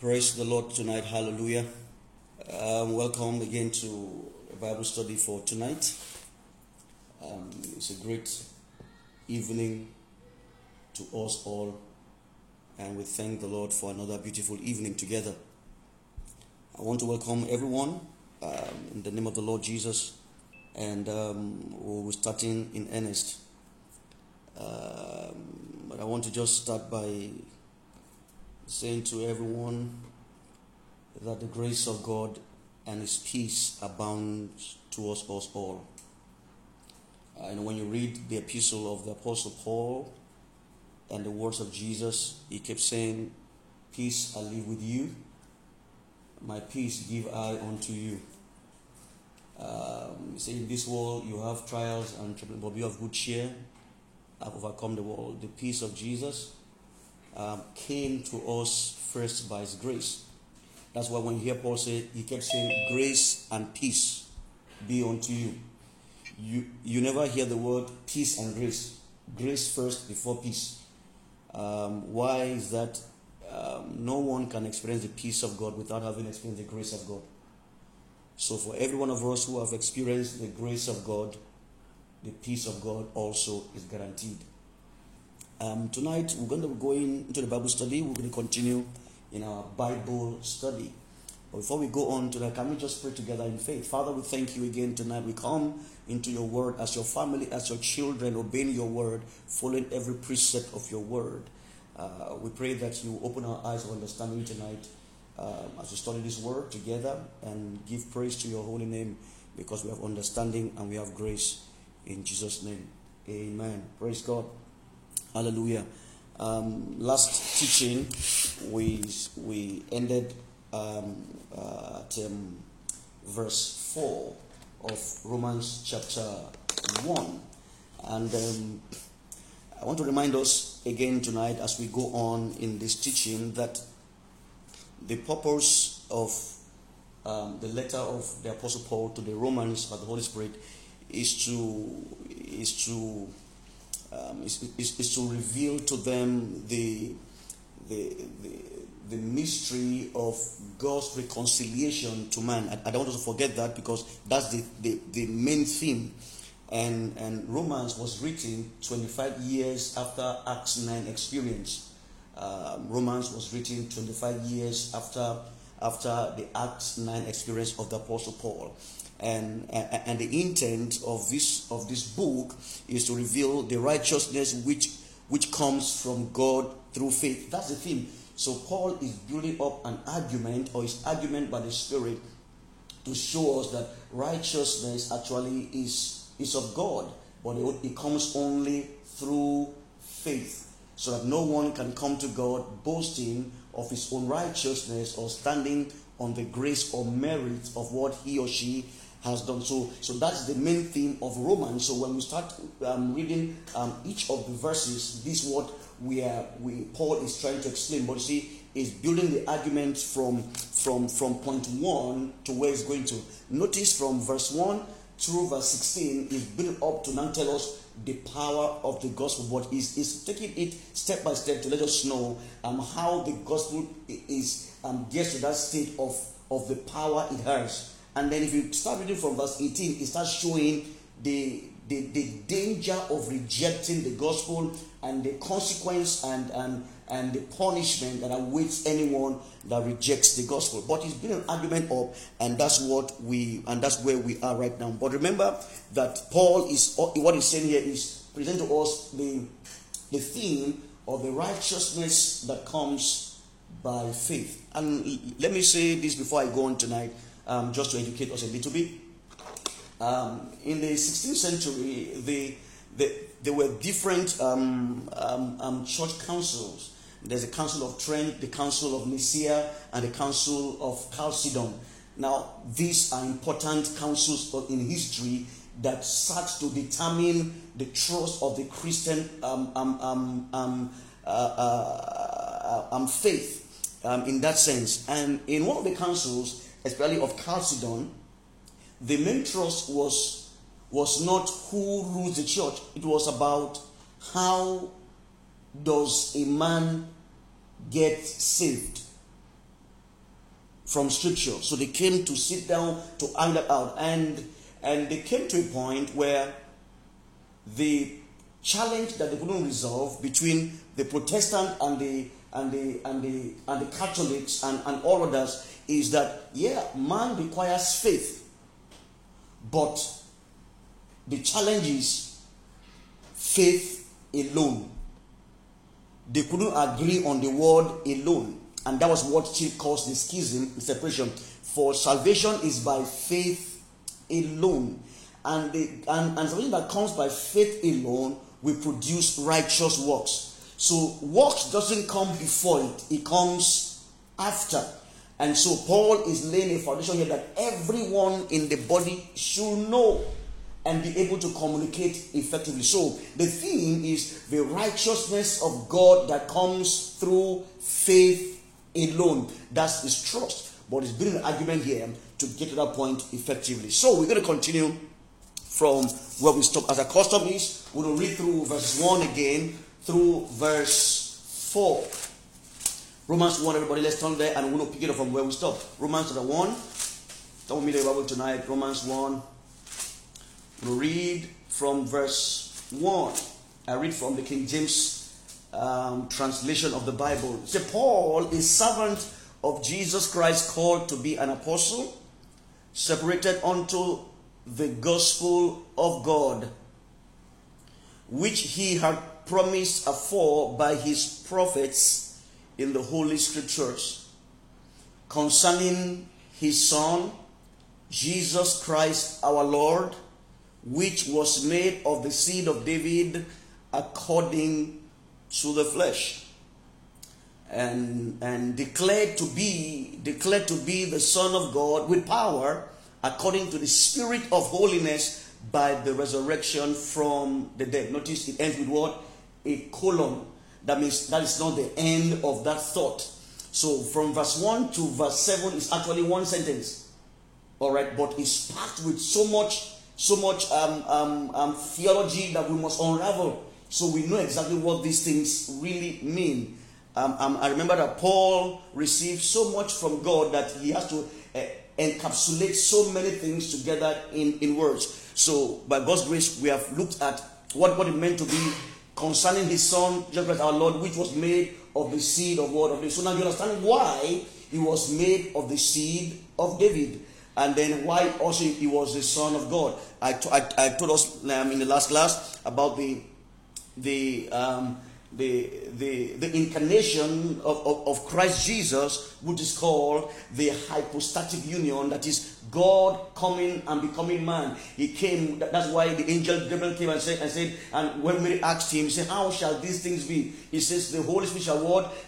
Praise the Lord tonight. Hallelujah. Welcome again to Bible study for tonight. It's a great evening to us all, and we thank the Lord for another beautiful evening together. I want to welcome everyone in the name of the Lord Jesus, and we'll be starting in earnest. But I want to just start by saying to everyone that the grace of God and His peace abounds to us all. And when you read the epistle of the Apostle Paul and the words of Jesus, he kept saying, "Peace I leave with you, my peace give I unto you." He said, "In this world you have trials and troubles, but be of good cheer. I've overcome the world." The peace of Jesus came to us first by His grace. That's why when you hear Paul say, he kept saying, "Grace and peace be unto you." You never hear the word peace and grace. Grace first before peace. Why is that? No one can experience the peace of God without having experienced the grace of God. So for every one of us who have experienced the grace of God, the peace of God also is guaranteed. Tonight, we're going to go into the Bible study. We're going to continue in our Bible study. But before we go on to that, can we just pray together in faith? Father, we thank you again tonight. We come into your word as your family, as your children, obeying your word, following every precept of your word. We pray that you open our eyes of understanding tonight as we study this word together, and give praise to your holy name, because we have understanding and we have grace. In Jesus' name, amen. Praise God. Hallelujah. Last teaching, we ended at verse 4 of Romans chapter 1. And I want to remind us again tonight as we go on in this teaching that the purpose of the letter of the Apostle Paul to the Romans by the Holy Spirit is to reveal to them the mystery of God's reconciliation to man. I don't want to forget that, because that's the main theme. And Romans was written 25 years after Acts 9 experience. Romans was written 25 years after the Acts 9 experience of the Apostle Paul. And the intent of this book is to reveal the righteousness which comes from God through faith. That's the theme. So Paul is building up an argument, or his argument by the Spirit, to show us that righteousness actually is of God, but it comes only through faith, so that no one can come to God boasting of his own righteousness or standing on the grace or merit of what he or she has done. So that's the main theme of Romans. So when we start reading each of the verses, this is what Paul is trying to explain. But you see, is building the argument from point 1 to where it's going to. Notice from verse 1 through verse 16 is built up to now tell us the power of the gospel, but is taking it step by step to let us know how the gospel is gets to that state of the power it has. And then if you start reading from verse 18, it starts showing the danger of rejecting the gospel, and the consequence and the punishment that awaits anyone that rejects the gospel. But it's been an argument up, and that's where we are right now. But remember that Paul is, what he's saying here is presenting to us the theme of the righteousness that comes by faith. And let me say this before I go on tonight, just to educate us a little bit. In the 16th century, there were different church councils. There's the Council of Trent, the Council of Nicaea, and the Council of Chalcedon. Now, these are important councils in history that sought to determine the trust of the Christian faith in that sense. And in one of the councils, especially of Chalcedon, the main trust was not who rules the church. It was about how does a man get saved. from scripture. So they came to sit down to iron that out, and they came to a point where the challenge that they couldn't resolve between the Protestant and the Catholics and all others is that, yeah, man requires faith, but the challenge is faith alone. They couldn't agree on the word alone, and that was what still caused the schism, the separation. For salvation is by faith alone, and something that comes by faith alone will produce righteous works. So works doesn't come before it, it comes after. And so Paul is laying a foundation here that everyone in the body should know and be able to communicate effectively. So the theme is the righteousness of God that comes through faith alone. That's his trust, but it's been an argument here to get to that point effectively. So we're going to continue from where we stopped. As our custom is, we're going to read through verse 1 again through verse 4. Romans 1, everybody, let's turn there, and we're going to pick it up from where we stopped. Romans 1, don't read the Bible tonight. Romans 1, we'll read from verse 1. I read from the King James translation of the Bible. Say, Paul is servant of Jesus Christ, called to be an apostle, separated unto the gospel of God, which he had promised afore by his prophets in the holy scriptures, concerning his Son, Jesus Christ our Lord, which was made of the seed of David according to the flesh, and declared to be the Son of God with power, according to the Spirit of holiness, by the resurrection from the dead. Notice it ends with what? A colon. That means that is not the end of that thought. So from verse 1 to verse 7 is actually one sentence. Alright, but it's packed with so much theology that we must unravel, so we know exactly what these things really mean. I remember that Paul received so much from God that he has to encapsulate so many things together in words. So by God's grace, we have looked at what it meant to be concerning his Son, Jesus Christ our Lord, which was made of the seed of word of David. So now you understand why he was made of the seed of David, and then why also he was the Son of God. I told us in the last class about the incarnation of Christ Jesus, which is called the hypostatic union, that is God coming and becoming man. He came. That's why the angel Gabriel came and said, and when Mary asked him, he said, how shall these things be? He says, the Holy Spirit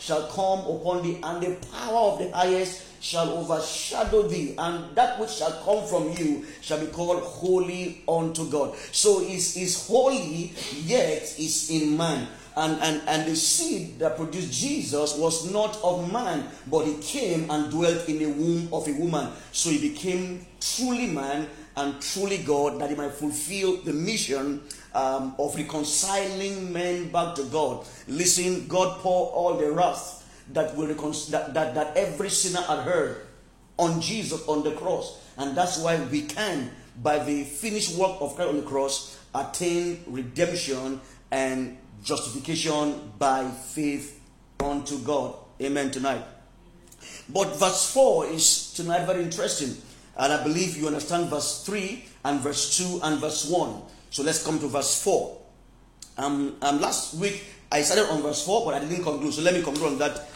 shall come upon thee, and the power of the highest shall overshadow thee, and that which shall come from you shall be called holy unto God. So is holy, yet is in man. And the seed that produced Jesus was not of man, but he came and dwelt in the womb of a woman. So he became truly man and truly God, that he might fulfill the mission of reconciling men back to God. Listen, God poured all the wrath that every sinner had heard on Jesus on the cross. And that's why we can, by the finished work of Christ on the cross, attain redemption and justification by faith unto God. Amen tonight. But verse 4 is tonight very interesting, and I believe you understand verse 3 and verse 2 and verse 1. So let's come to verse 4. Last week I started on verse 4, but I didn't conclude. So let me conclude on that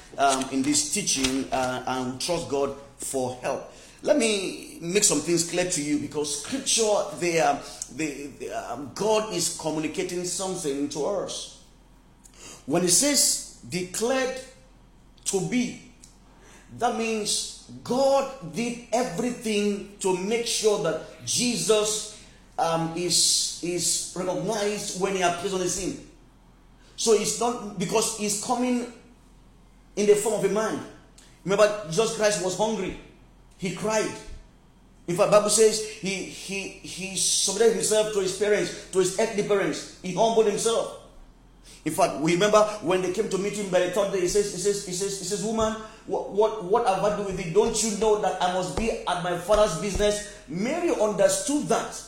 in this teaching, and trust God for help. Let me make some things clear to you, because scripture, God is communicating something to us. When it says declared to be, that means God did everything to make sure that Jesus is recognized when he appears on the scene. So it's not because he's coming in the form of a man. Remember, Jesus Christ was hungry. He cried. In fact, the Bible says he submitted himself to his parents, to his earthly parents. He humbled himself. In fact, we remember when they came to meet him by the third day, he says, woman, what have I do with thee? Don't you know that I must be at my father's business? Mary understood that.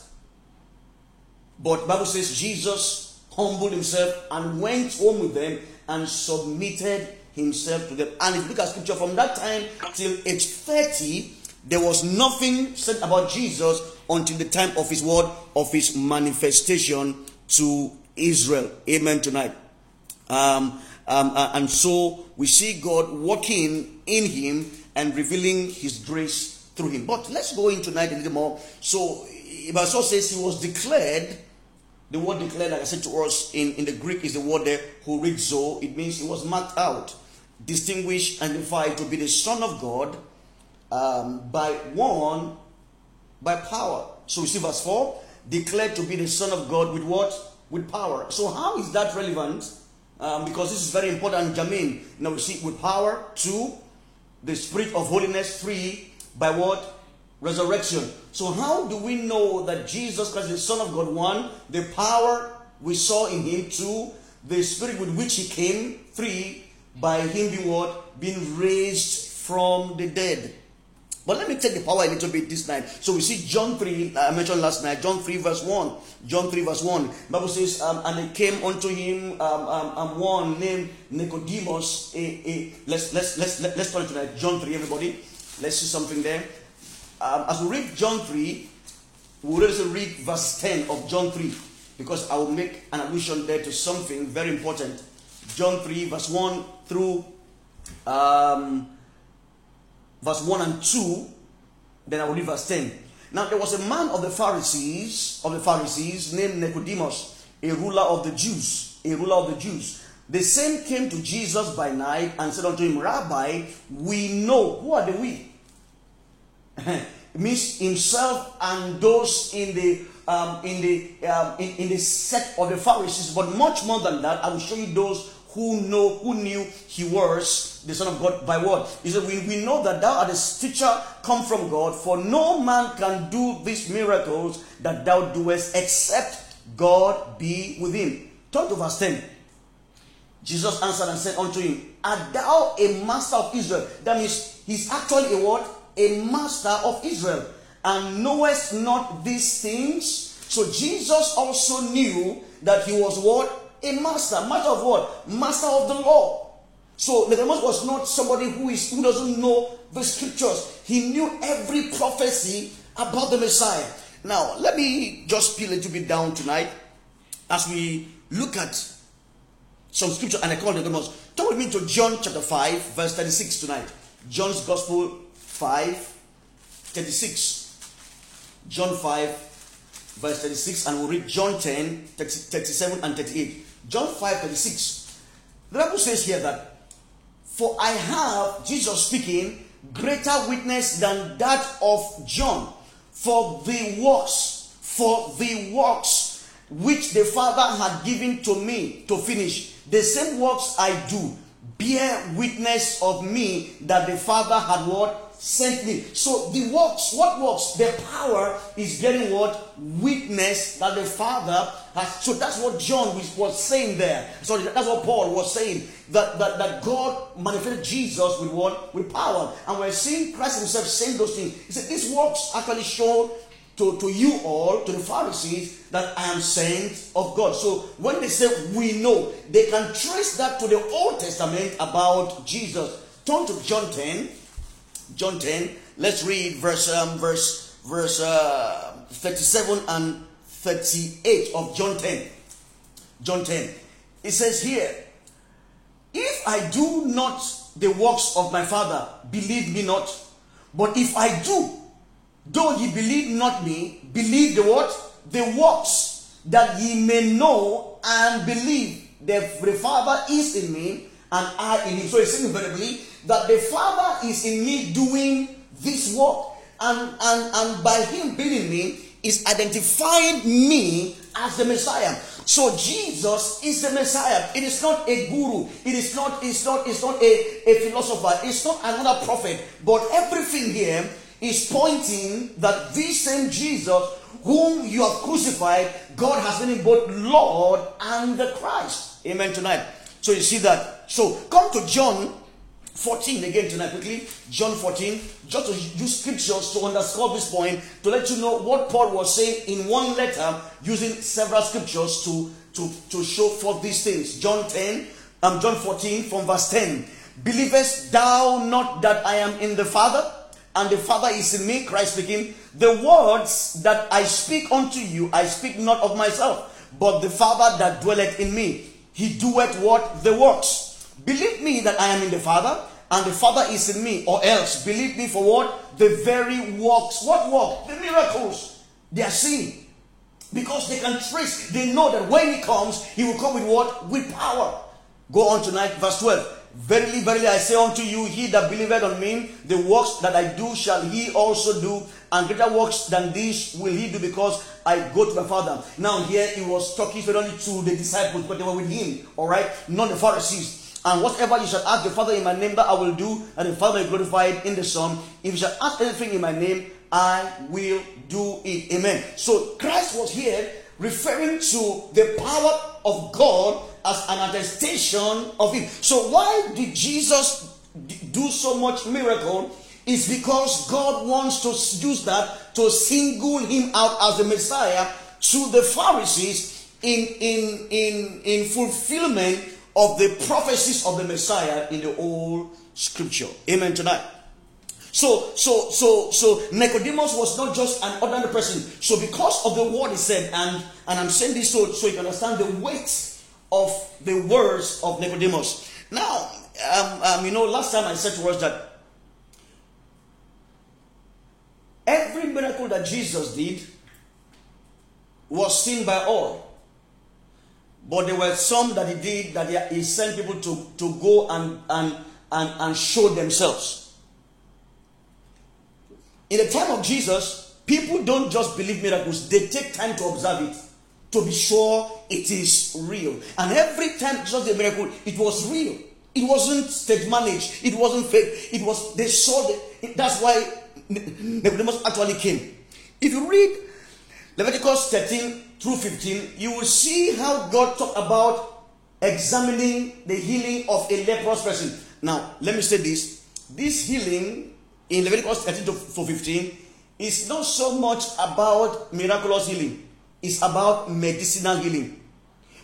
But Bible says Jesus humbled himself and went home with them and submitted himself to them. And if you look at scripture, from that time till age 30, there was nothing said about Jesus until the time of his word, of his manifestation to Israel. Amen tonight. And so we see God working in him and revealing his grace through him. But let's go in tonight a little more. So verse 4 says he was declared. The word declared, like I said to us in the Greek, is the word there, horizo. It means he was marked out, distinguished, and identified to be the Son of God by power. So we see verse 4, declared to be the Son of God with what? With power. So how is that relevant? Because this is very important, Jamin. Now we see with power, 2, the spirit of holiness, 3, by what? Resurrection. So how do we know that Jesus Christ, the Son of God, 1, the power we saw in him, 2, the spirit with which he came, 3, by him being what? Being raised from the dead. But let me take the power a little bit this night. So we see John 3, I mentioned last night, John 3 verse 1. John 3 verse 1. Bible says, and it came unto him one named Nicodemus. Let's call it tonight. John 3, everybody. Let's see something there. As we read John 3, we'll also read verse 10 of John 3, because I will make an allusion there to something very important. John 3 verse 1 through verse 1 and 2, then I will read verse 10. Now there was a man of the Pharisees, named Nicodemus, a ruler of the Jews. The same came to Jesus by night and said unto him, Rabbi, we know. Who are the we? It means himself and those in the sect of the Pharisees, but much more than that. I will show you those who knew he was the Son of God by what? He said, we know that thou art a teacher come from God, for no man can do these miracles that thou doest except God be with him. Turn to verse 10. Jesus answered and said unto him, Art thou a master of Israel? That means he's actually a what? A master of Israel, and knowest not these things? So Jesus also knew that he was what? A master. Master of what? Master of the law. So Nicodemus was not somebody who doesn't know the scriptures. He knew every prophecy about the Messiah. Now let me just peel a little bit down tonight as we look at some scripture, and I call Nicodemus. Turn with me to John chapter 5 verse 36 tonight. John's Gospel 5:36, John 5 verse 36, and we'll read John 10 37 and 38. John 5:36, the Bible says here that, for I have, Jesus speaking, greater witness than that of John, for the works which the Father had given to me to finish. The same works I do, bear witness of me that the Father had what? Sent me. So the works, what works? The power is getting what? Witness that the Father has. So that's what John was saying there. Sorry, that's what Paul was saying. That God manifested Jesus with what? With power. And we're seeing Christ himself saying those things. He said, these works actually show to you all, to the Pharisees, that I am sent of God. So when they say we know, they can trace that to the Old Testament about Jesus. Turn to John 10. John 10, let's read verse 37 and 38 of John 10. John 10. It says here, if I do not the works of my Father, believe me not. But if I do, though ye believe not me, believe the what? The works, that ye may know and believe that the Father is in me and I in him. So it's invariably that the Father is in me doing this work, and by him being in me is identifying me as the Messiah. So Jesus is the Messiah. It is not a guru. It's not a philosopher. It's not another prophet. But everything here is pointing that this same Jesus whom you have crucified, God has made him both Lord and the Christ. Amen tonight. So you see that. So come to John 14 again tonight quickly. John 14, just to use scriptures to underscore this point, to let you know what Paul was saying in one letter, using several scriptures to show forth these things. John 14 from verse 10. Believest thou not that I am in the Father, and the Father is in me? Christ speaking. The words that I speak unto you, I speak not of myself, but the Father that dwelleth in me, he doeth what? The works. Believe me that I am in the Father, and the Father is in me, or else believe me for what? The very works. What work? The miracles they are seeing. Because they can trace, they know that when he comes, he will come with what? With power. Go on tonight, verse 12. Verily, verily, I say unto you, he that believeth on me, the works that I do shall he also do, and greater works than these will he do, because I go to my Father. Now here he was talking not only to the disciples, but they were with him, alright, not the Pharisees. And whatever you shall ask the Father in my name, that I will do, and the Father is glorified in the Son. If you shall ask anything in my name, I will do it. Amen. So Christ was here referring to the power of God as an attestation of him. So why did Jesus do so much miracle? It's because God wants to use that to single him out as the Messiah to the Pharisees in fulfillment of the prophecies of the Messiah in the old scripture. Amen tonight. So Nicodemus was not just an ordinary person. So because of the word he said, and I'm saying this so you can understand the weight of the words of Nicodemus. Now, last time I said to us that every miracle that Jesus did was seen by all. But there were some that he did that he sent people to go and show themselves. In the time of Jesus, people don't just believe miracles. They take time to observe it, to be sure it is real. And every time Jesus did a miracle, it was real. It wasn't stage managed. It wasn't fake. It was, they saw it. That's why Nicodemus actually came. If you read Leviticus 13 through 15, you will see how God talked about examining the healing of a leprous person. Now, let me say this. This healing in Leviticus 13 to 15, it's not so much about miraculous healing; it's about medicinal healing,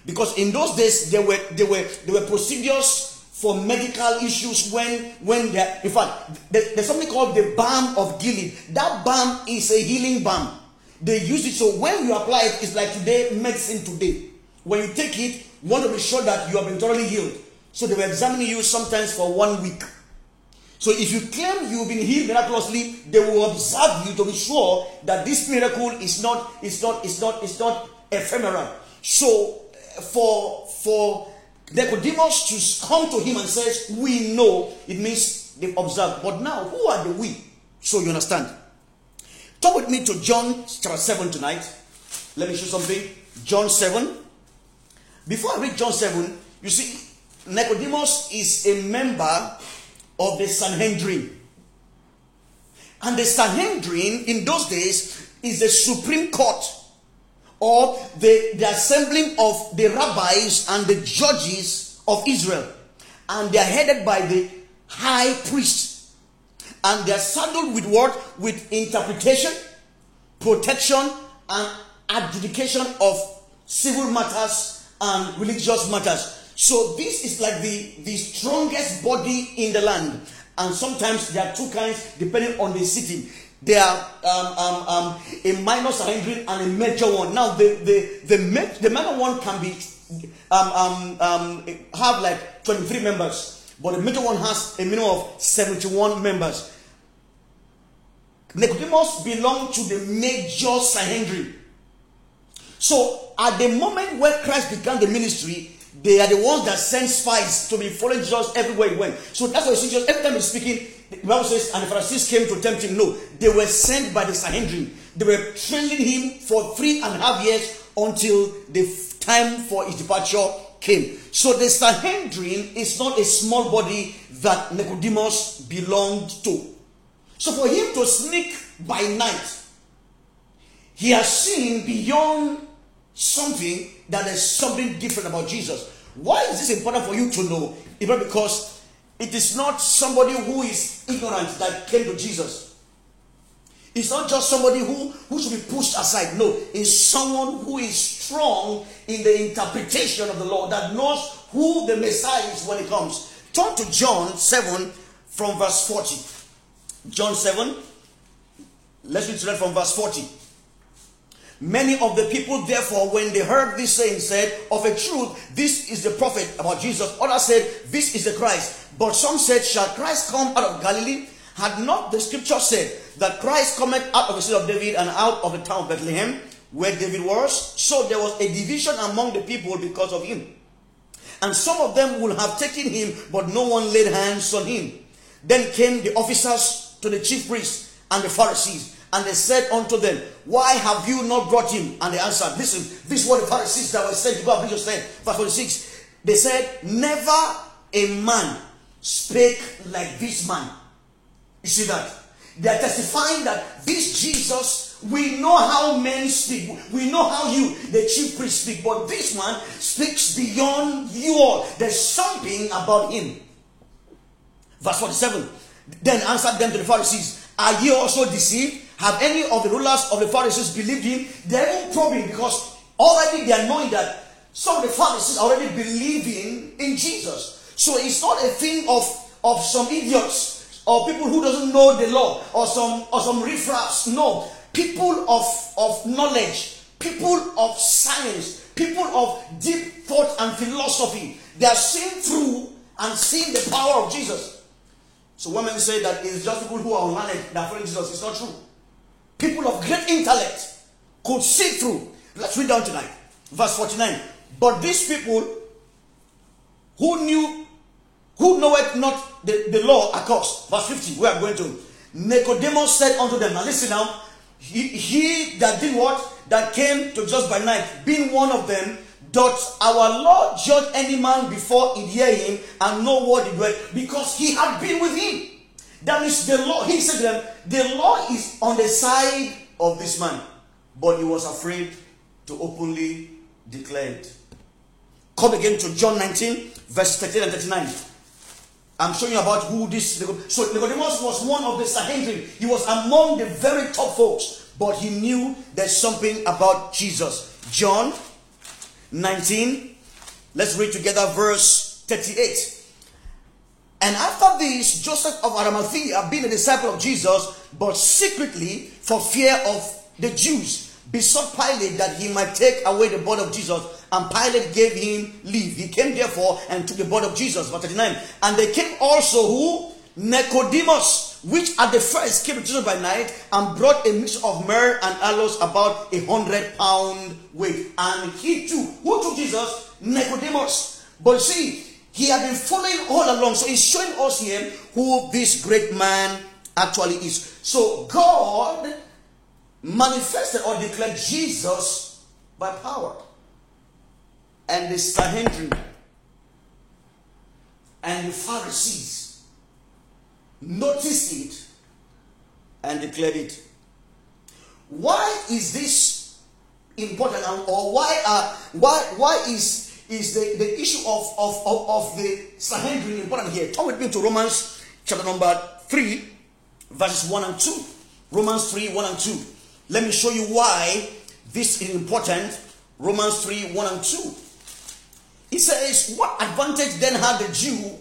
because in those days there were procedures for medical issues. There's something called the balm of Gilead. That balm is a healing balm. They use it so when you apply it, it's like today medicine today. When you take it, you want to be sure that you have been thoroughly healed. So they were examining you sometimes for 1 week. So if you claim you've been healed miraculously, they will observe you to be sure that this miracle is not ephemeral. So for Nicodemus to come to him and says, we know, it means they've observed. But now, who are the we? So you understand. Talk with me to John chapter 7 tonight. Let me show something. John 7. Before I read John 7, you see, Nicodemus is a member of the Sanhedrin. And the Sanhedrin in those days is the supreme court, or the assembling of the rabbis and the judges of Israel. And they are headed by the high priest. And they are saddled with what? With interpretation, protection, and adjudication of civil matters and religious matters. So this is like the strongest body in the land. And sometimes there are two kinds depending on the city. There are a minor Sanhedrin and a major one. Now the minor one can be have like 23 members, but the major one has a minimum of 71 members. Nicodemus belonged to the major Sanhedrin. So at the moment when Christ began the ministry, they are the ones that sent spies to be following Jesus everywhere he went. So that's why you see Jesus, every time he's speaking, the Bible says, and the Pharisees came to tempt him. No, they were sent by the Sanhedrin. They were training him for 3.5 years until the time for his departure came. So the Sanhedrin is not a small body that Nicodemus belonged to. So for him to sneak by night, he has seen beyond something that is something different about Jesus. Why is this important for you to know? Even because it is not somebody who is ignorant that came to Jesus. It's not just somebody who should be pushed aside. No, it's someone who is strong in the interpretation of the law, that knows who the Messiah is when he comes. Turn to John 7 from verse 40. John 7, let's read from verse 40. Many of the people, therefore, when they heard this saying, said, "Of a truth, this is the prophet," about Jesus. Others said, "This is the Christ." But some said, "Shall Christ come out of Galilee? Had not the scripture said that Christ cometh out of the city of David and out of the town of Bethlehem, where David was?" So there was a division among the people because of him. And some of them would have taken him, but no one laid hands on him. Then came the officers to the chief priests and the Pharisees, and they said unto them, "Why have you not brought him?" And they answered, listen, this was the Pharisees that were sent to go and bring Jesus. Verse 46, they said, "Never a man spake like this man." You see that? They are testifying that this Jesus, we know how men speak. We know how you, the chief priest, speak. But this man speaks beyond you all. There's something about him. Verse 47, then answered them to the Pharisees, "Are ye also deceived? Have any of the rulers of the Pharisees believed him?" They're even probing, because already they are knowing that some of the Pharisees are already believing in Jesus. So it's not a thing of some idiots, or people who doesn't know the law, or some riffraffs. No, people of knowledge, people of science, people of deep thought and philosophy. They are seen through and seeing the power of Jesus. So women say that it's just people who are unlearned that follow Jesus. It's not true. People of great intellect could see through. Let's read down tonight. Verse 49. But these people who knoweth not the law are cursed. Verse 50, we are going to. Nicodemus said unto them, now listen now, he that did what? That came to just by night, being one of them, doth our Lord judge any man before he hear him and know what he doeth? Because he had been with him. That means the law, he said to them, the law is on the side of this man. But he was afraid to openly declare it. Come again to John 19, verse 38 and 39. I'm showing you about who this... So Nicodemus was one of the Sanhedrin. He was among the very top folks. But he knew there's something about Jesus. John 19. Let's read together verse 38. And after this, Joseph of Arimathea, being a disciple of Jesus, but secretly for fear of the Jews, besought Pilate that he might take away the body of Jesus. And Pilate gave him leave. He came therefore and took the body of Jesus. Verse 39. And they came also who? Nicodemus, which at the first came to Jesus by night, and brought a mixture of myrrh and aloes, about 100 pound weight. And he too. Who took Jesus? Nicodemus. But see, he had been following all along. So he's showing us here who this great man actually is. So God manifested or declared Jesus by power. And the Sanhedrin and the Pharisees noticed it and declared it. Why is this important? Or why is the issue of the Sanhedrin important here? Turn with me to Romans chapter number 3, verses 1 and 2. Romans 3, 1 and 2. Let me show you why this is important. Romans 3, 1 and 2. He says, what advantage then had the Jew,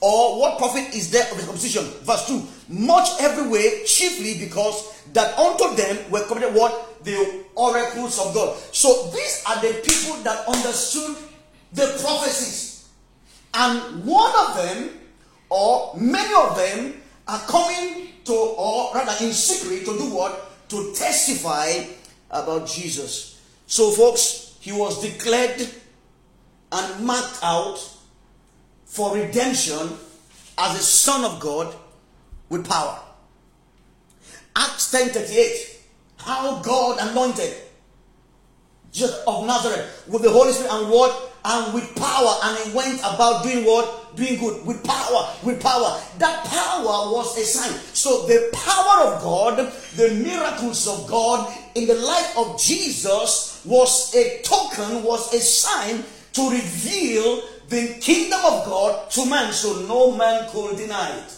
or what profit is there of the circumcision? Verse 2, much every way, chiefly because that unto them were committed what? The oracles of God. So these are the people that understood the prophecies. And one of them, or many of them, are coming to, or rather in secret, to do what? To testify about Jesus. So folks, he was declared and marked out for redemption as a son of God with power. Acts 10:38. How God anointed Jesus of Nazareth with the Holy Spirit and word and with power, and he went about doing what? Doing good with power, with power. That power was a sign. So the power of God, the miracles of God in the life of Jesus was a token, was a sign to reveal the kingdom of God to man, so no man could deny it.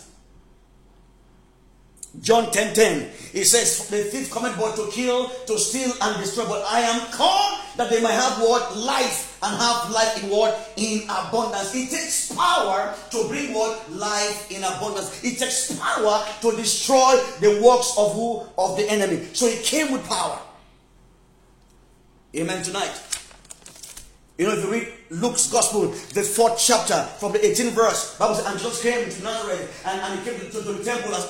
John 10:10, it says, the thief cometh but to kill, to steal, and destroy. But I am come that they might have what? Life, and have life in what? In abundance. It takes power to bring what? Life in abundance. It takes power to destroy the works of who? Of the enemy. So it came with power. Amen tonight. You know, if you read Luke's Gospel, the 4th chapter, from the 18th verse, Bible says, and Jesus came to Nazareth, and he came to the temple as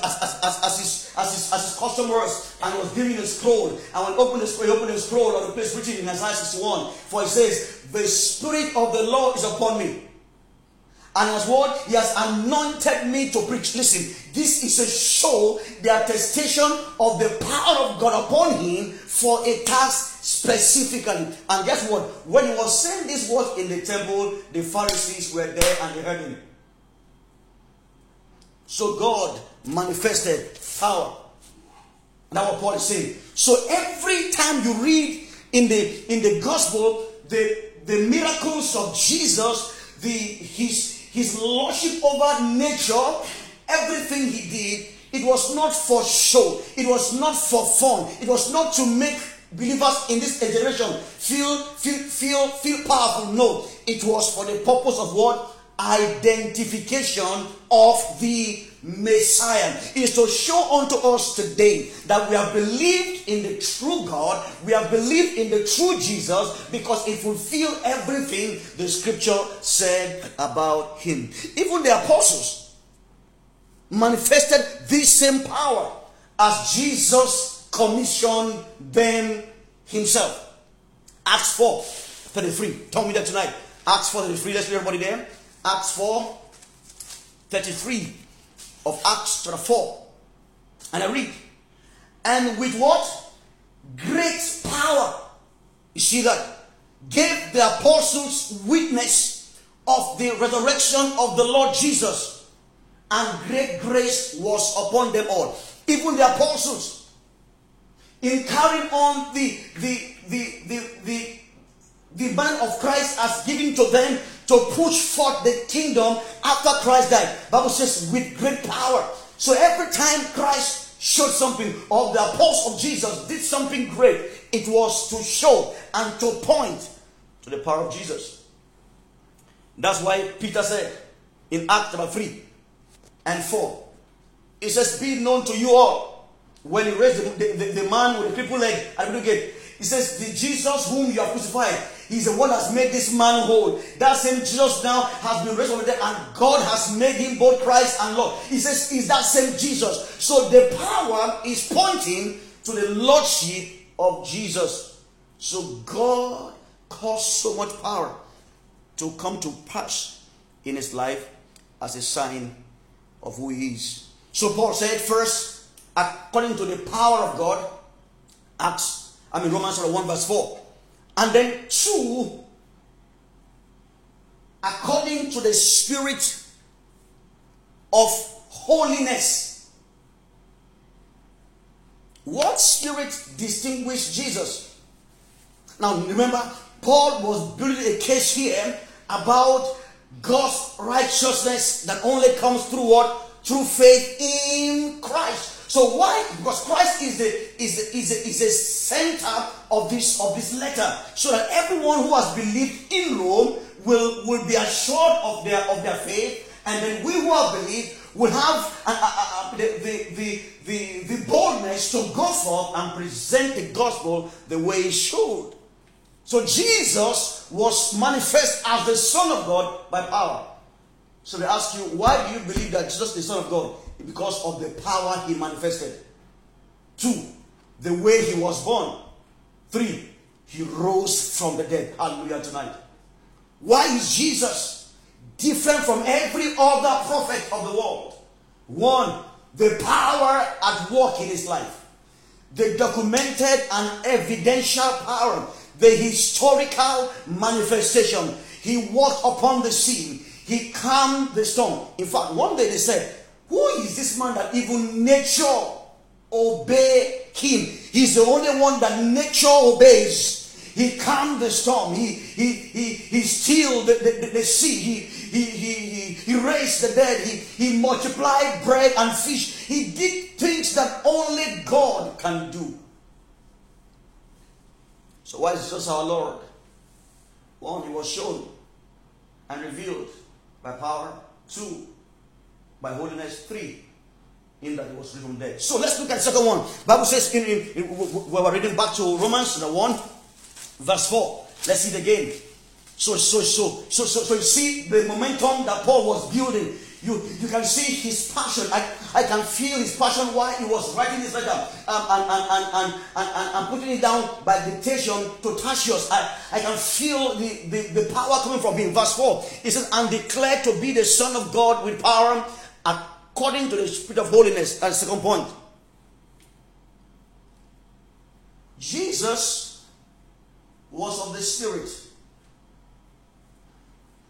his custom was, and was giving a scroll. And when he opened the scroll of the place written in Isaiah 61, for it says, the Spirit of the Lord is upon me. And as what? He has anointed me to preach. Listen, this is a show, the attestation of the power of God upon him for a task specifically. And guess what? When he was saying these words in the temple, the Pharisees were there and they heard him. So God manifested power. That's what Paul is saying. So every time you read in the gospel, the miracles of Jesus, his lordship over nature, everything he did, it was not for show, it was not for fun, it was not to make believers in this generation feel powerful. No, it was for the purpose of what? Identification of the Messiah. It is to show unto us today that we have believed in the true God, we have believed in the true Jesus, because it fulfilled everything the scripture said about him. Even the apostles manifested this same power as Jesus commissioned them himself. Acts 4:33. Tell me that tonight. Acts 4:33. Let's read everybody there. Acts 4:33 of Acts chapter 4. And I read, and with what? Great power. You see that? Gave the apostles witness of the resurrection of the Lord Jesus, and great grace was upon them all. Even the apostles, in carrying on the man of Christ as given to them to push forth the kingdom after Christ died, Bible says with great power. So every time Christ showed something, or the apostle of Jesus did something great, it was to show and to point to the power of Jesus. That's why Peter said in Acts 3 and 4, it says, be known to you all, when he raised the man with the crippled leg at the gate. He says, the Jesus whom you have crucified, he's the one that has made this man whole. That same Jesus now has been raised from the dead, and God has made him both Christ and Lord. He says, is that same Jesus. So the power is pointing to the lordship of Jesus. So God caused so much power to come to pass in his life as a sign of who he is. So Paul said, first, according to the power of God, Romans 1:4. And then 2, according to the spirit of holiness. What spirit distinguished Jesus? Now remember, Paul was building a case here about God's righteousness that only comes through what? Through faith in Christ. So why? Because Christ is the center of this letter, so that everyone who has believed in Rome will be assured of their faith, and then we who have believed will have the boldness to go forth and present the gospel the way it should. So Jesus was manifest as the Son of God by power. So they ask you, why do you believe that Jesus is the Son of God? Because of the power he manifested. 2, the way he was born. 3, he rose from the dead. Hallelujah tonight. Why is Jesus different from every other prophet of the world? 1, the power at work in his life. The documented and evidential power. The historical manifestation. He walked upon the sea. He calmed the storm. In fact, one day they said, who is this man that even nature obey him? He's the only one that nature obeys. He calmed the storm. He stilled the sea. He raised the dead. He multiplied bread and fish. He did things that only God can do. So why is Jesus our Lord? One, he was shown and revealed by power. Two, by holiness. Three, in that he was risen from dead. So let's look at the second one. Bible says, we were reading back to Romans, the 1, verse 4. Let's see it again. So you see the momentum that Paul was building. You can see his passion. I can feel his passion while he was writing this letter and putting it down by dictation to Tertius. I can feel the power coming from him. Verse 4, it says, and declared to be the Son of God with power according to the Spirit of holiness. That's the second point. Jesus was of the Spirit.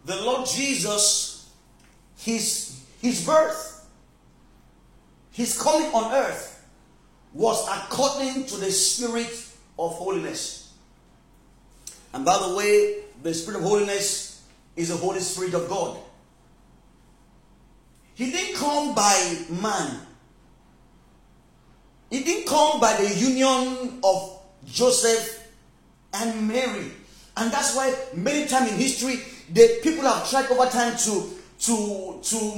The Lord Jesus, His birth, his coming on earth was according to the Spirit of holiness. And by the way, the Spirit of holiness is the Holy Spirit of God. He didn't come by man. He didn't come by the union of Joseph and Mary. And that's why many times in history, the people have tried over time to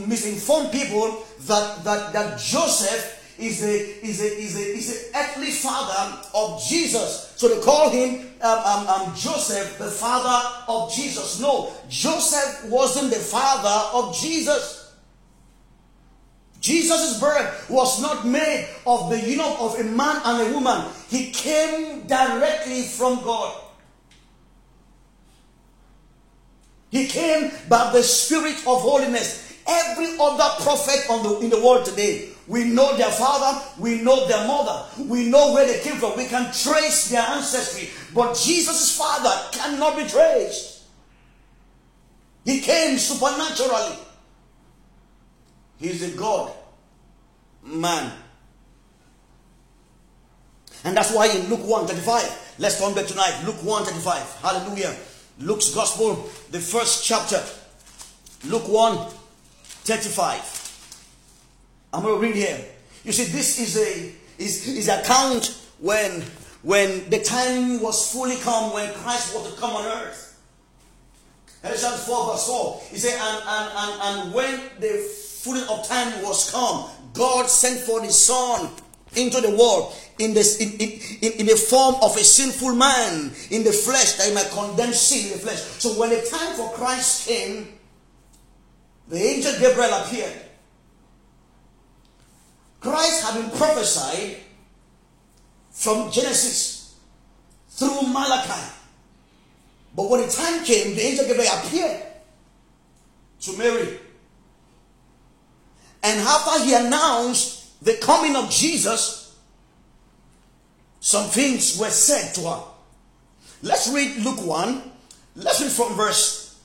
misinform people that Joseph is the earthly father of Jesus. So they call him Joseph, the father of Jesus. No, Joseph wasn't the father of Jesus. Jesus' birth was not made of the union of a man and a woman. He came directly from God. He came by the Spirit of holiness. Every other prophet in the world today, we know their father, we know their mother, we know where they came from. We can trace their ancestry. But Jesus' father cannot be traced. He came supernaturally. He is a God, man. And that's why in Luke 1:35, let's turn back tonight, Luke 1:35, hallelujah. Luke's Gospel, the first chapter, Luke 1:35. I'm going to read here. You see, this is account when the time was fully come, when Christ was to come on earth. Ephesians 4:4. He said, and when the fullness of time was come, God sent forth His Son into the world in the form of a sinful man in the flesh, that he might condemn sin in the flesh. So when the time for Christ came, the angel Gabriel appeared. Christ had been prophesied from Genesis through Malachi. But when the time came, the angel Gabriel appeared to Mary. And after he announced the coming of Jesus, some things were said to her. Let's read Luke 1. Let's read from verse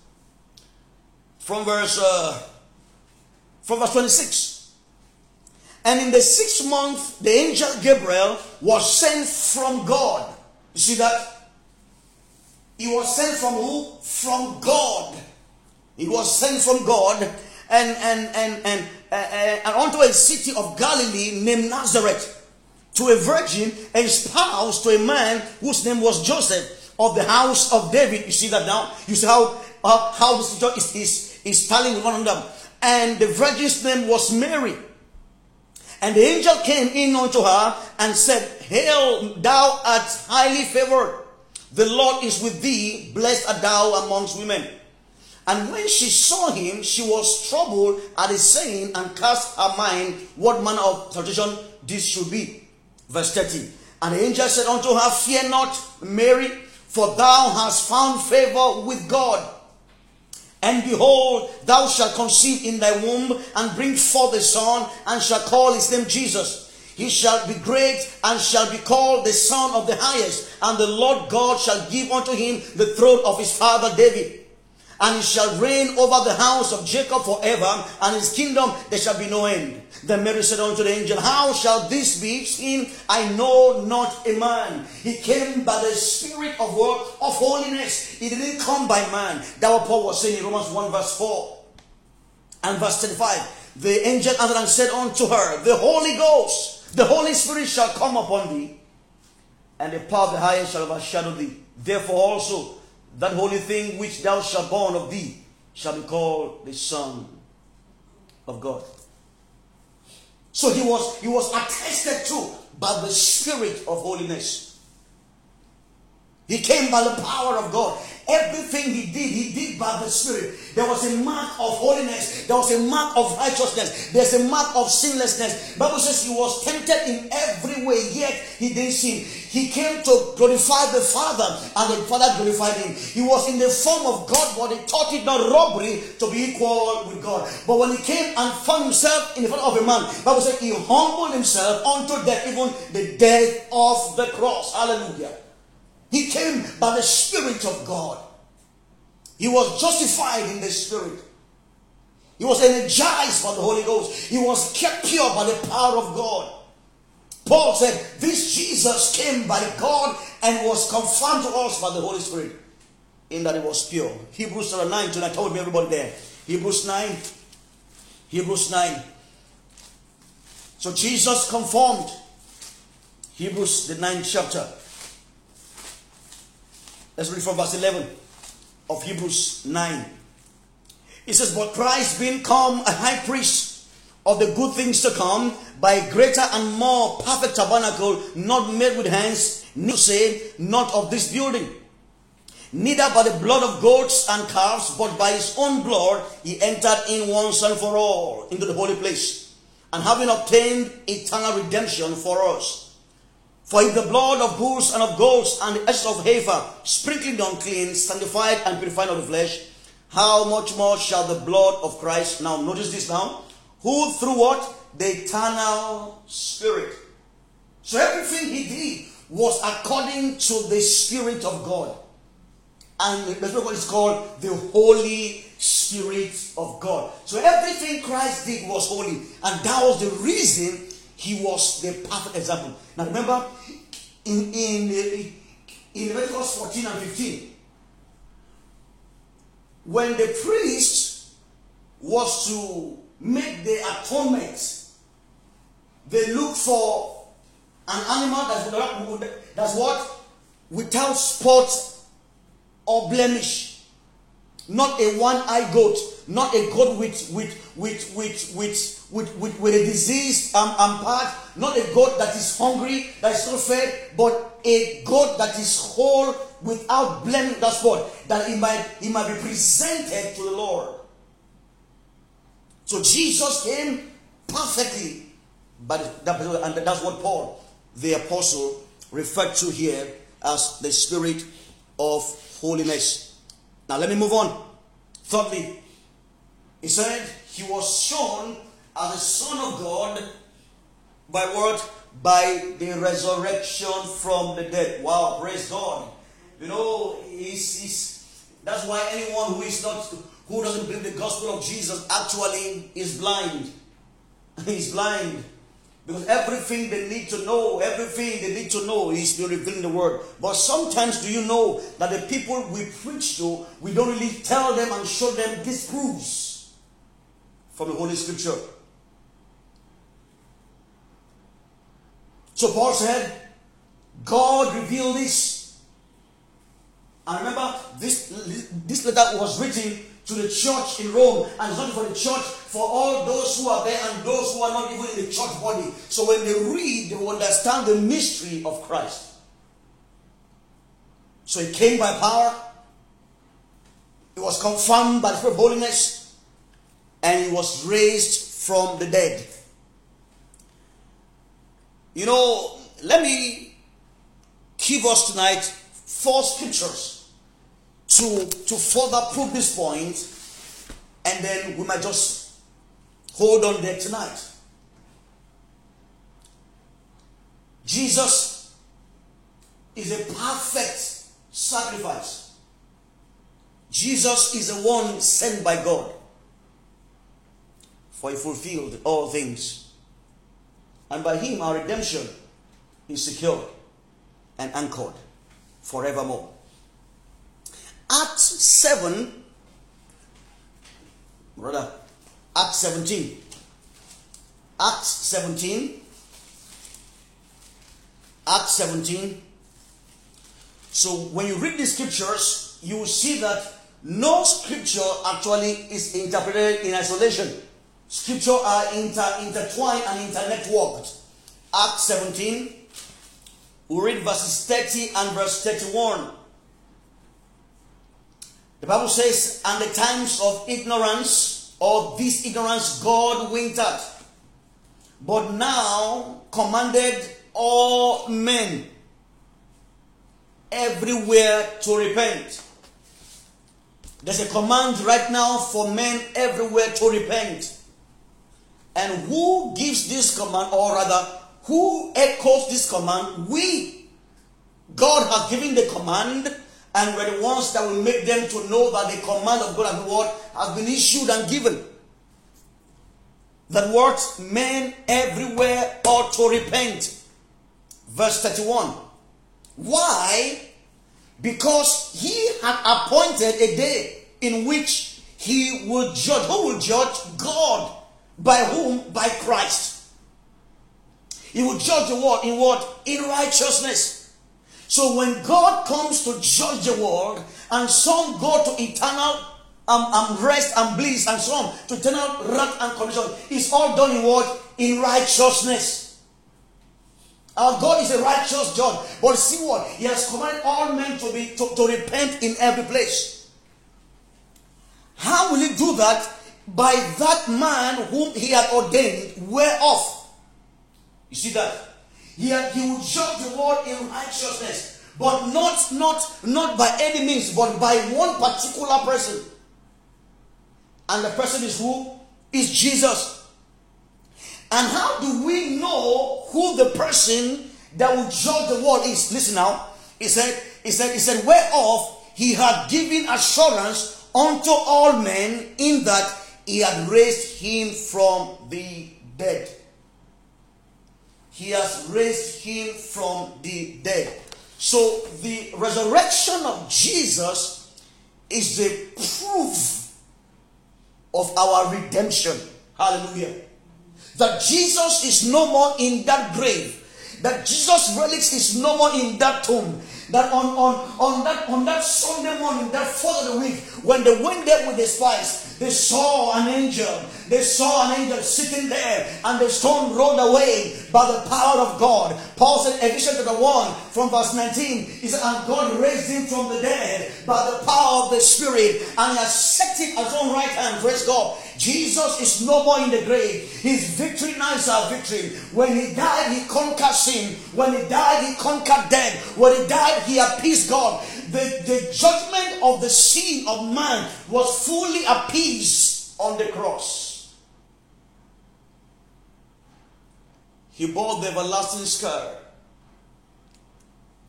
26. And in the 6th month, the angel Gabriel was sent from God. You see that? He was sent from who? From God. He was sent from God and unto a city of Galilee named Nazareth, to a virgin espoused to a man whose name was Joseph, of the house of David. You see that now? You see how this is telling one another. And the virgin's name was Mary. And the angel came in unto her and said, Hail, thou art highly favored. The Lord is with thee. Blessed art thou amongst women. And when she saw him, she was troubled at his saying, and cast her mind what manner of salutation this should be. Verse 30. And the angel said unto her, Fear not, Mary, for thou hast found favor with God. And behold, thou shalt conceive in thy womb, and bring forth a son, and shall call his name Jesus. He shall be great, and shall be called the Son of the Highest. And the Lord God shall give unto him the throne of his father David. and he shall reign over the house of Jacob forever, and his kingdom there shall be no end. Then Mary said unto the angel, How shall this be, seeing I know not a man? He came by the spirit of work, of holiness. He didn't come by man. That what Paul was saying in Romans 1 verse 4 and verse 35. The angel answered and said unto her, The Holy Ghost, the Holy Spirit shall come upon thee, and the power of the highest shall overshadow thee. Therefore also, that holy thing which thou shalt born of thee shall be called the Son of God. So he was attested to by the Spirit of holiness. He came by the power of God. Everything he did by the Spirit. There was a mark of holiness. There was a mark of righteousness. There's a mark of sinlessness. The Bible says he was tempted in every way, yet he didn't sin. He came to glorify the Father, and the Father glorified him. He was in the form of God, but he thought it not robbery to be equal with God. But when he came and found himself in the form of a man, the Bible says he humbled himself unto death, even the death of the cross. Hallelujah. He came by the Spirit of God. He was justified in the Spirit. He was energized by the Holy Ghost. He was kept pure by the power of God. Paul said, This Jesus came by God and was confirmed to us by the Holy Spirit, in that he was pure. Hebrews 9, tonight, told me everybody there. Hebrews 9. So Jesus conformed. Hebrews, the 9th chapter. Let's read from verse 11 of Hebrews 9. It says, But Christ being come a high priest of the good things to come, by greater and more perfect tabernacle, not made with hands, neither say, not of this building, neither by the blood of goats and calves, but by his own blood he entered in once and for all into the holy place, and having obtained eternal redemption for us. For if the blood of bulls and of goats and the ashes of heifer, sprinkled unclean, sanctified and purified of the flesh, how much more shall the blood of Christ, now notice this now, who through what? The eternal Spirit. So everything he did was according to the Spirit of God. And that's what is called the Holy Spirit of God. So everything Christ did was holy. And that was the reason he was the perfect example. Now remember, in Leviticus 14 and 15, when the priest was to make the atonement, they looked for an animal that's what? Without spot or blemish. Not a one-eyed goat. Not a goat with a diseased part, not a goat that is hungry, that is not fed, but a goat that is whole, without blemish, that's what, that he might be presented to the Lord. So Jesus came perfectly, but that's what Paul, the apostle, referred to here as the Spirit of holiness. Now let me move on. Thirdly, he said he was shown as the Son of God by what? By the resurrection from the dead. Wow, praise God. You know, that's why anyone who doesn't believe the gospel of Jesus actually is blind. He's blind. Because everything they need to know, is being revealed in the Word. But sometimes, do you know that the people we preach to, we don't really tell them and show them these proofs from the Holy Scripture. So Paul said, God revealed this. And remember, this letter was written to the church in Rome, and it's not for the church, for all those who are there and those who are not even in the church body. So when they read, they will understand the mystery of Christ. So it came by power, it was confirmed by the Spirit of holiness, and it was raised from the dead. You know, let me give us tonight 4 scriptures to further prove this point, and then we might just hold on there tonight. Jesus is a perfect sacrifice. Jesus is the one sent by God, for he fulfilled all things. And by him our redemption is secured and anchored forevermore. Acts 7, brother, Acts 17. Acts 17. Acts 17. So when you read the scriptures, you will see that no scripture actually is interpreted in isolation. Scripture are intertwined and internetworked. Acts 17. We read verses 30 and verse 31. The Bible says, and the times of ignorance, or this ignorance, God winked at, but now commanded all men everywhere to repent. There's a command right now for men everywhere to repent. And who gives this command, or rather, who echoes this command? We. God has given the command, and we're the ones that will make them to know that the command of God and the word has been issued and given. That what men everywhere ought to repent. Verse 31. Why? Because he had appointed a day in which he will judge. Who will judge? God. By whom? By Christ. He will judge the world in what? In righteousness. So when God comes to judge the world, and some go to eternal rest and bliss, and some to eternal wrath and condition, it's all done in what? In righteousness. Our God is a righteous judge. But see what? He has commanded all men to repent in every place. How will he do that? By that man whom he had ordained, whereof. You see that? He will judge the world in righteousness, but not by any means, but by one particular person. And the person is who? Is Jesus. And how do we know who the person that will judge the world is? Listen now. He said, whereof he had given assurance unto all men, in that he had raised him from the dead. He has raised him from the dead. So the resurrection of Jesus is the proof of our redemption. Hallelujah. That Jesus is no more in that grave. That Jesus' relics is no more in that tomb. That on that Sunday morning, that following week, when they went there with the spies, they saw an angel. They saw an angel sitting there, and the stone rolled away by the power of God. Paul said, Ephesians chapter 1 from verse 19, he said, and God raised him from the dead by the power of the Spirit, and has set him at his own right hand. Praise God. Jesus is no more in the grave. His victory now is our victory. When he died, he conquered sin. When he died, he conquered death. When he died, he appeased God. The judgment of the sin of man was fully appeased on the cross. He bore the everlasting scar,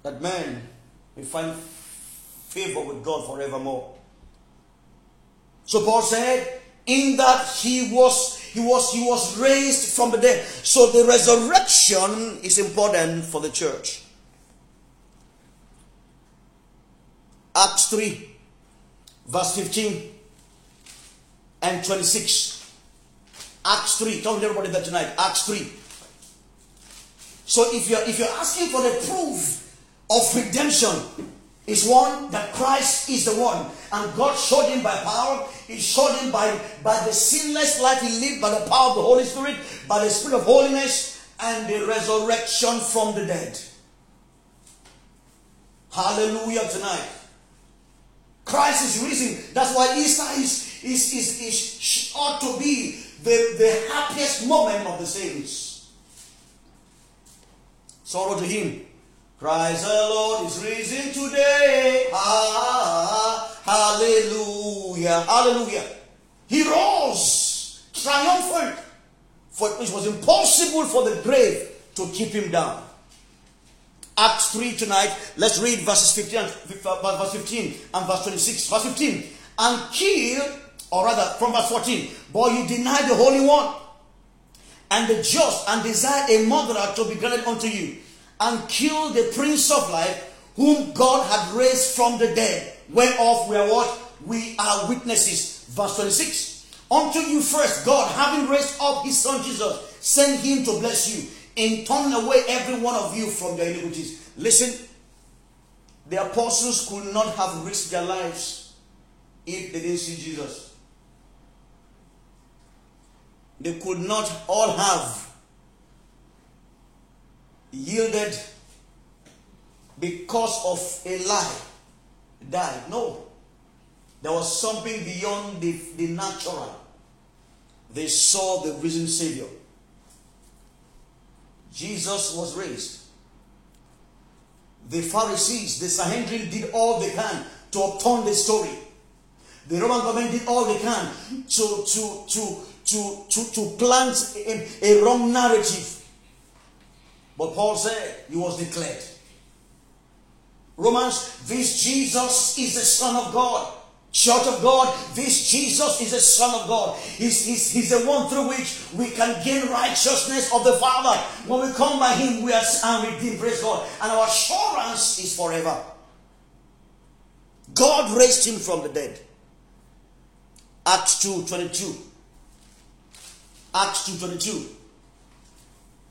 that man will find favor with God forevermore. So Paul said, in that he was raised from the dead. So the resurrection is important for the church. Acts 3, verse 15 and 26. Acts 3. Talk to everybody that tonight. Acts 3. So if you're asking for the proof of redemption, is one that Christ is the one, and God showed him by power. He showed him by the sinless life he lived, by the power of the Holy Spirit, by the Spirit of holiness, and the resurrection from the dead. Hallelujah tonight. Christ is risen. That's why Easter is ought to be the happiest moment of the saints. Sorrow to him. Christ the Lord is risen today. Hallelujah. Hallelujah. He rose triumphant, for it was impossible for the grave to keep him down. Acts 3 tonight. Let's read verses 15 and verse 26. Verse 15. and kill, or rather from verse 14, but you deny the Holy One and the just, and desire a murderer to be granted unto you, and kill the Prince of Life, whom God had raised from the dead, whereof we are what? We are witnesses. Verse 26, unto you first God, having raised up his Son Jesus, sent him to bless you, in turning away every one of you from their iniquities. Listen, the apostles could not have risked their lives if they didn't see Jesus. They could not all have yielded because of a lie, died. No. There was something beyond the natural. They saw the risen Savior. Jesus was raised. The Pharisees, the Sanhedrin did all they can to upturn the story. The Roman government did all they can to plant a wrong narrative. But Paul said he was declared. Romans, this Jesus is the Son of God. Church of God, this Jesus is the Son of God. He's the one through which we can gain righteousness of the Father. When we come by him, we are redeemed, praise God. And our assurance is forever. God raised him from the dead. Acts 2:22. Acts 2:22.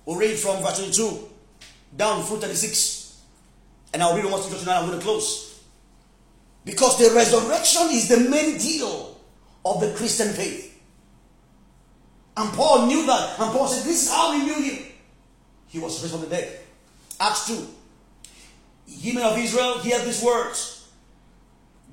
We'll read from verse 22 down through 36. And I'll read almost 22 and I'm going to close. Because the resurrection is the main deal of the Christian faith. And Paul knew that. And Paul said, this is how we knew him. He was raised from the dead. Acts 2. Ye men of Israel, hear these words.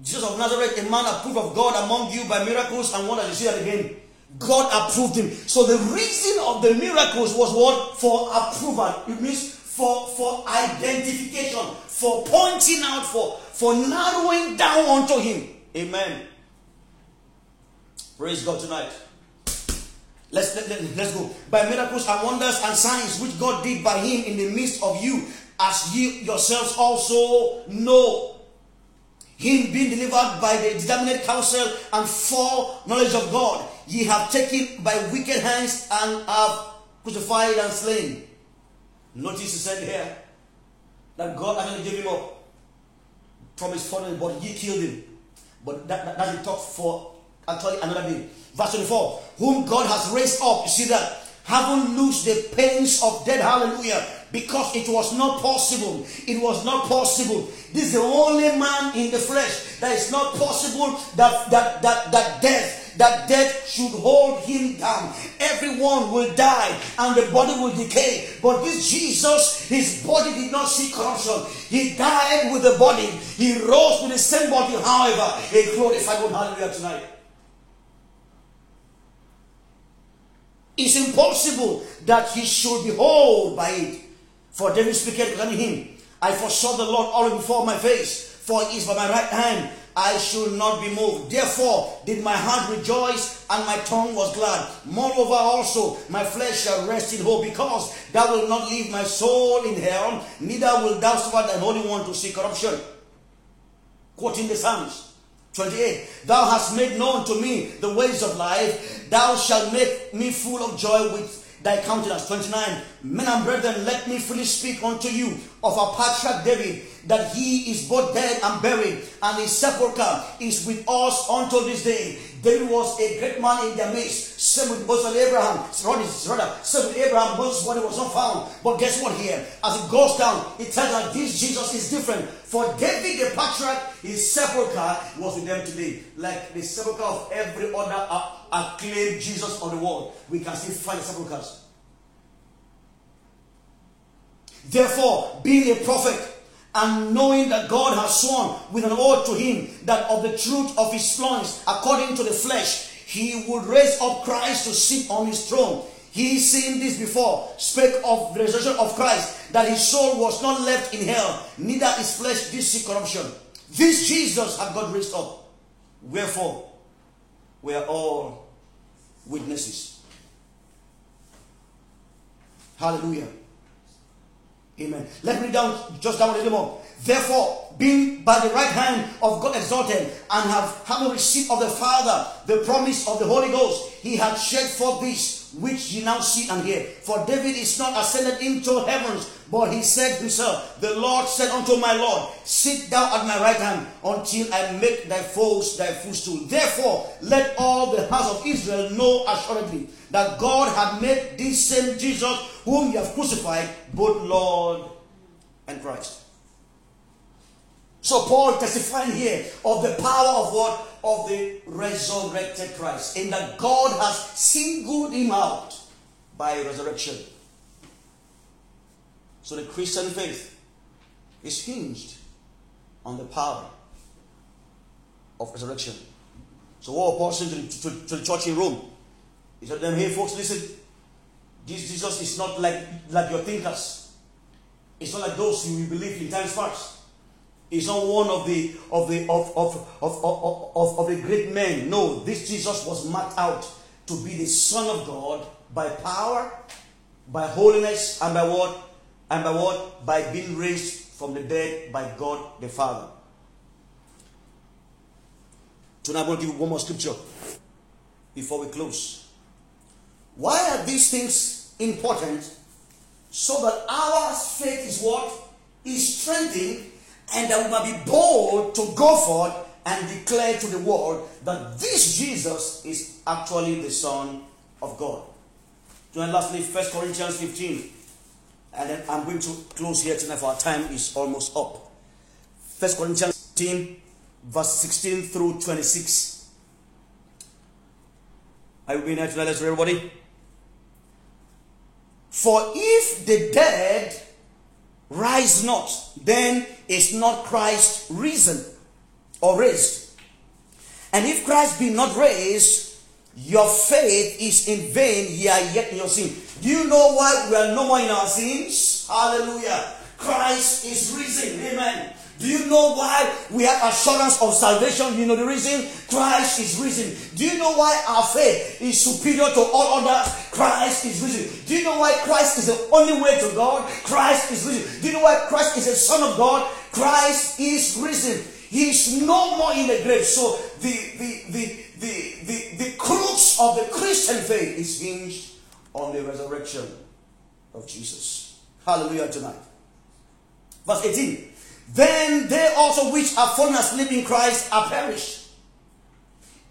Jesus of Nazareth, a man approved of God among you by miracles and wonders. You see that again. God approved him. So the reason of the miracles was what? For approval. It means for identification. For pointing out, for narrowing down unto him. Amen. Praise God tonight. Let's go. By miracles and wonders and signs which God did by him in the midst of you, as ye yourselves also know. Him being delivered by the determinate counsel and foreknowledge of God, ye have taken by wicked hands and have crucified and slain. Notice he said here that God actually gave him up from his foreknowledge, but he killed him. But that's the talk for actually another day. Verse 24, whom God has raised up, you see that, having loosed the pains of death, hallelujah, because it was not possible. It was not possible. This is the only man in the flesh that is not possible that death should hold him down. Everyone will die and the body will decay. But this Jesus, his body did not see corruption. He died with the body. He rose with the same body, however, a glorified one. Hallelujah tonight. It's impossible that he should be whole by it. For David speaketh concerning him, I foresaw the Lord all before my face, for he is by my right hand. I shall not be moved. Therefore did my heart rejoice, and my tongue was glad. Moreover also my flesh shall rest in hope, because thou wilt not leave my soul in hell, neither wilt thou suffer thy Holy One to see corruption. Quoting the Psalms 28, thou hast made known to me the ways of life, thou shalt make me full of joy with thy countenance. 29, men and brethren, let me freely speak unto you of our patriarch David, that he is both dead and buried, and his sepulchre is with us unto this day. David was a great man in their midst, same with Moses and Abraham, Moses when he was not found. But guess what here? As it goes down, it tells that this Jesus is different. For David the patriarch, his sepulchre was with them today. Like the sepulchre of every other acclaimed Jesus on the world, we can still find the sepulchres. Therefore, being a prophet, and knowing that God has sworn with an oath to him that of the truth of his loins, according to the flesh, he would raise up Christ to sit on his throne. He, seeing this before, spake of the resurrection of Christ, that his soul was not left in hell, neither his flesh did see corruption. This Jesus hath God raised up. Wherefore, we are all witnesses. Hallelujah. Amen. Let me read down just down a little more. Therefore, being by the right hand of God exalted, and having received of the Father the promise of the Holy Ghost, he had shed forth this which ye now see and hear. For David is not ascended into heavens, but he said himself, the Lord said unto my Lord, sit thou at my right hand until I make thy foes thy footstool. Therefore, let all the house of Israel know assuredly that God hath made this same Jesus, whom ye have crucified, both Lord and Christ. So Paul testifying here of the power of what? Of the resurrected Christ. In that God has singled him out by resurrection. So the Christian faith is hinged on the power of resurrection. So what Paul said to the church in Rome, he said to them, hey folks, listen, this Jesus is not like your thinkers. It's not like those who believed in times past. He's not one of the great men. No, this Jesus was marked out to be the Son of God by power, by holiness, and by what? And by what? By being raised from the dead by God the Father. Tonight I'm going to give you one more scripture before we close. Why are these things important? So that our faith is what? Is strengthened. And that we might be bold to go forth and declare to the world that this Jesus is actually the Son of God. And lastly, 1 Corinthians 15. And then I'm going to close here tonight, for our time is almost up. 1 Corinthians 15, verse 16 through 26. Are you being here tonight, everybody? For if the dead rise not, then is not Christ risen or raised. And if Christ be not raised, your faith is in vain, ye are yet in your sin. Do you know why we are no more in our sins? Hallelujah. Christ is risen. Amen. Do you know why we have assurance of salvation? You know the reason? Christ is risen. Do you know why our faith is superior to all others? Christ is risen. Do you know why Christ is the only way to God? Christ is risen. Do you know why Christ is the Son of God? Christ is risen. He is no more in the grave. So the crux of the Christian faith is hinged on the resurrection of Jesus. Hallelujah tonight. Verse 18. Then they also which are fallen asleep in Christ are perished.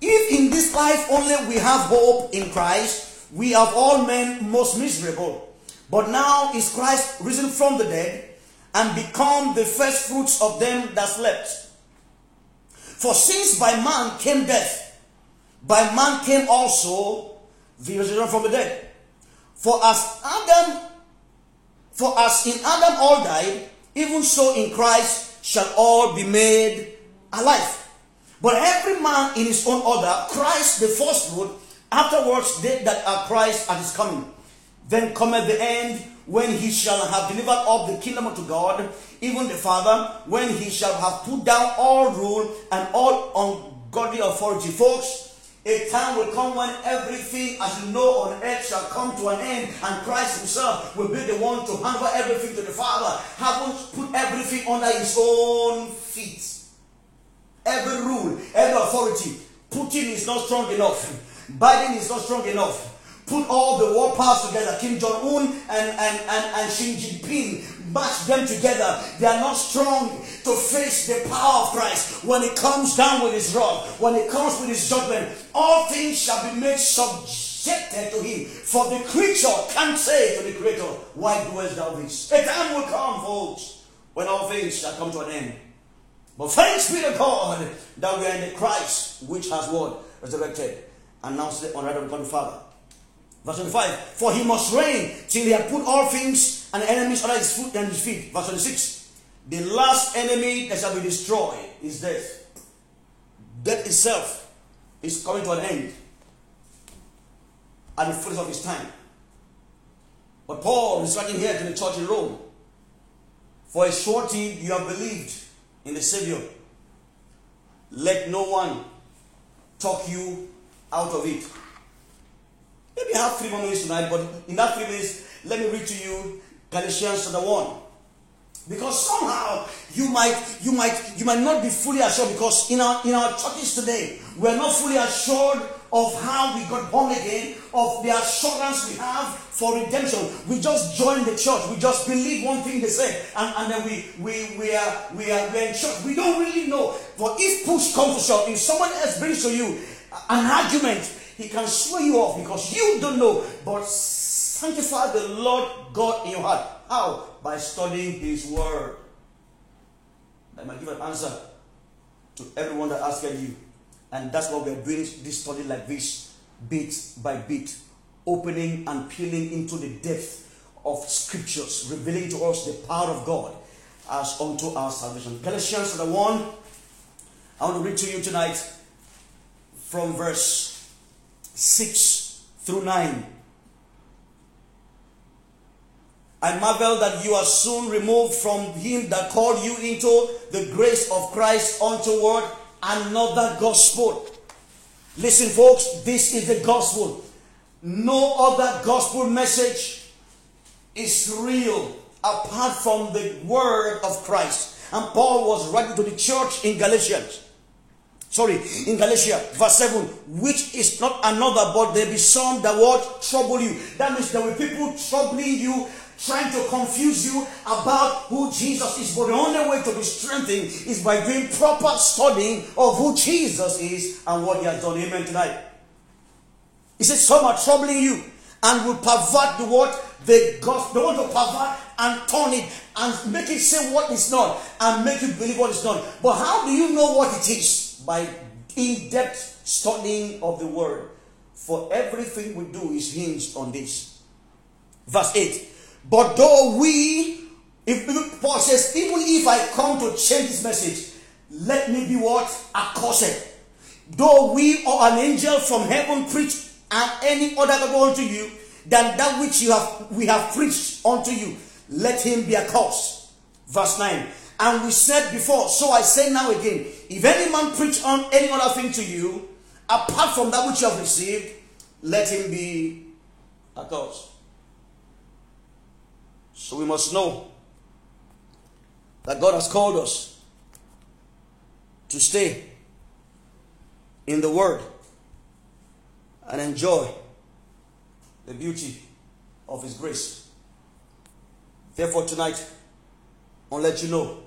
If in this life only we have hope in Christ, we of all men most miserable. But now is Christ risen from the dead, and become the first fruits of them that slept. For since by man came death, by man came also the resurrection from the dead. For as in Adam all died, even so in Christ shall all be made alive. But every man in his own order, Christ the first fruit, afterwards they that are Christ at his coming. Then cometh the end, when he shall have delivered up the kingdom unto God, even the Father, when he shall have put down all rule and all ungodly authority. Folks, a time will come when everything, as you know, on earth shall come to an end, and Christ himself will be the one to hand over everything to the Father, having put everything under his own feet. Every rule, every authority. Putin is not strong enough. Biden is not strong enough. Put all the war powers together, Kim Jong-un and Xi Jinping. Match them together. They are not strong to face the power of Christ. When it comes down with his rod, when it comes with his judgment, all things shall be made subjected to him. For the creature can't say to the Creator, why doest thou this? A time will come, folks, when all things shall come to an end. But thanks be to God that we are in the Christ, which has what? Resurrected. And now sit on the right hand of the Father. Verse 25, for he must reign till he hath put all things and enemies under his foot and his feet. Verse 26, the last enemy that shall be destroyed is death. Death itself is coming to an end at the fullness of his time. But Paul is writing here to the church in Rome, for a surety you have believed in the Savior. Let no one talk you out of it. Maybe I have 3 more minutes tonight, but in that 3 minutes, let me read to you Galatians chapter 1, Because somehow you might not be fully assured, because in our churches today, we are not fully assured of how we got born again, of the assurance we have for redemption. We just join the church, we just believe one thing they say, and then we are in church. We don't really know. But if push comes to shove, if someone else brings to you an argument, he can swear you off because you don't know. But sanctify the Lord God in your heart. How? By studying His Word. I might give an answer to everyone that asks you. And that's what we're doing this study like this, bit by bit, opening and peeling into the depth of scriptures, revealing to us the power of God as unto our salvation. Galatians chapter 1, I want to read to you tonight from verse 6 through 9. I marvel that you are soon removed from Him that called you into the grace of Christ untoward another gospel. Listen, folks, this is the gospel. No other gospel message is real apart from the word of Christ. And Paul was writing to the church in Galatia, verse 7, which is not another, but there be some that will trouble you. That means there will be people troubling you, trying to confuse you about who Jesus is. But the only way to be strengthened is by doing proper studying of who Jesus is and what He has done. Amen tonight. He says some are troubling you and will pervert the word, the gospel. They want to pervert and turn it and make it say what is not and make you believe what is not. But how do you know what it is? By in-depth studying of the word. For everything we do is hinged on this. Verse 8. But though Paul says, even if I come to change this message, let me be what? Accursed. Though we or an angel from heaven preach and any other gospel unto you than that which we have preached unto you, let him be accursed. Verse 9. And we said before, so I say now again, if any man preach on any other thing to you, apart from that which you have received, let him be accursed. So we must know that God has called us to stay in the Word and enjoy the beauty of His grace. Therefore, tonight, I'll let you know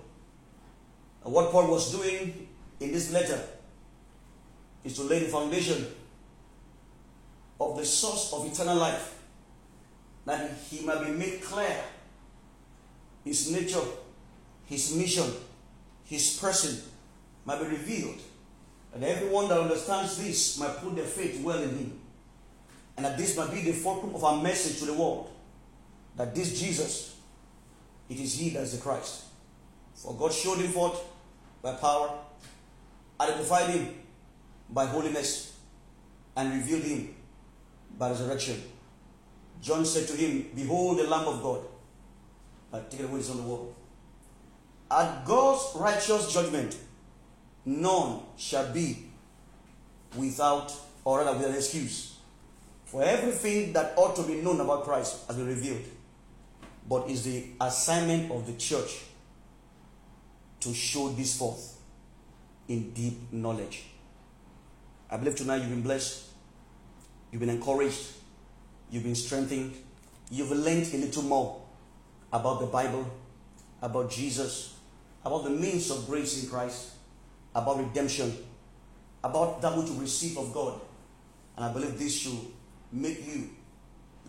that what Paul was doing in this letter is to lay the foundation of the source of eternal life, that He might be made clear. His nature, His mission, His person might be revealed. And everyone that understands this might put their faith well in Him. And that this might be the fulcrum of our message to the world. That this Jesus, it is He that is the Christ. For God showed Him forth by power, identified Him by holiness, and revealed Him by resurrection. John said to him, behold the Lamb of God, that taketh away the sins of the world. At God's righteous judgment, none shall be without an excuse. For everything that ought to be known about Christ has been revealed. But is the assignment of the church to show this forth in deep knowledge. I believe tonight you've been blessed, you've been encouraged, you've been strengthened, you've learned a little more about the Bible, about Jesus, about the means of grace in Christ, about redemption, about that which you receive of God. And I believe this should make you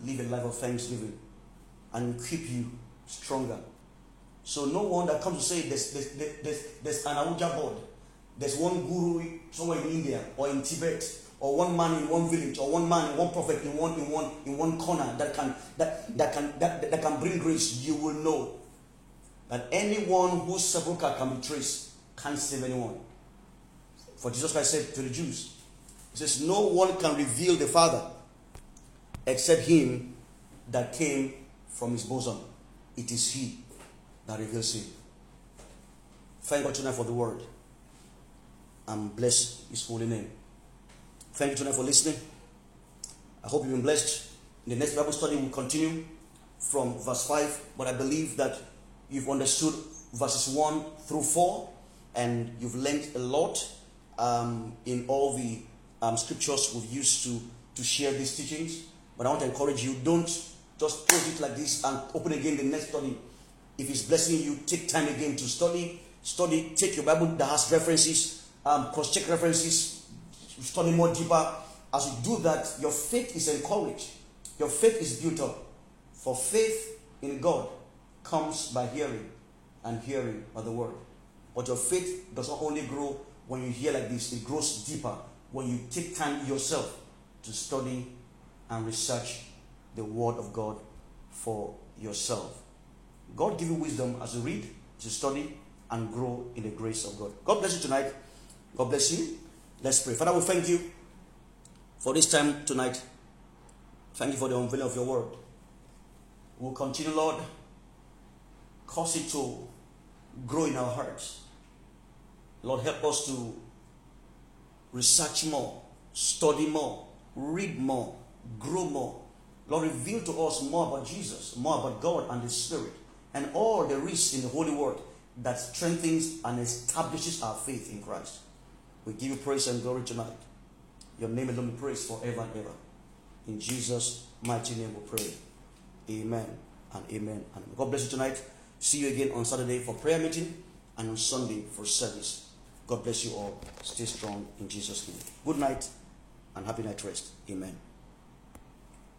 live a life of thanksgiving and keep you stronger. So no one that comes to say there's an Ahuja board, there's one guru somewhere in India or in Tibet, or one man in one village, or one man, one prophet in one corner that can bring grace. You will know that anyone whose sepulchre can be traced can't save anyone. For Jesus Christ said to the Jews, He says, no one can reveal the Father except Him that came from His bosom. It is He that reveals Him. Thank God tonight for the word, and bless His holy name. Thank you tonight for listening. I hope you've been blessed. In the next Bible study, we'll continue from verse 5. But I believe that You've understood verses 1 through 4, and you've learned a lot in all the scriptures we've used to share these teachings. But I want to encourage you, don't just close it like this and open again the next study. If it's blessing you, take time again to study, take your Bible that has references, cross-check references, study more deeper. As you do that, your faith is encouraged. Your faith is built up. For faith in God comes by hearing, and hearing by the word. But your faith does not only grow when you hear like this, it grows deeper when you take time yourself to study and research the word of God for yourself. God give you wisdom as you read, to study, and grow in the grace of God. God bless you tonight. God bless you. Let's pray. Father, we thank you for this time tonight. Thank you for the unveiling of your word. We'll continue, Lord. Cause it to grow in our hearts. Lord, help us to research more, study more, read more, grow more. Lord, reveal to us more about Jesus, more about God and the Spirit, and all the risks in the Holy Word that strengthens and establishes our faith in Christ. We give you praise and glory tonight. Your name alone be praised forever and ever. In Jesus' mighty name we pray. Amen and amen. And God bless you tonight. See you again on Saturday for prayer meeting and on Sunday for service. God bless you all. Stay strong in Jesus' name. Good night and happy night rest. Amen.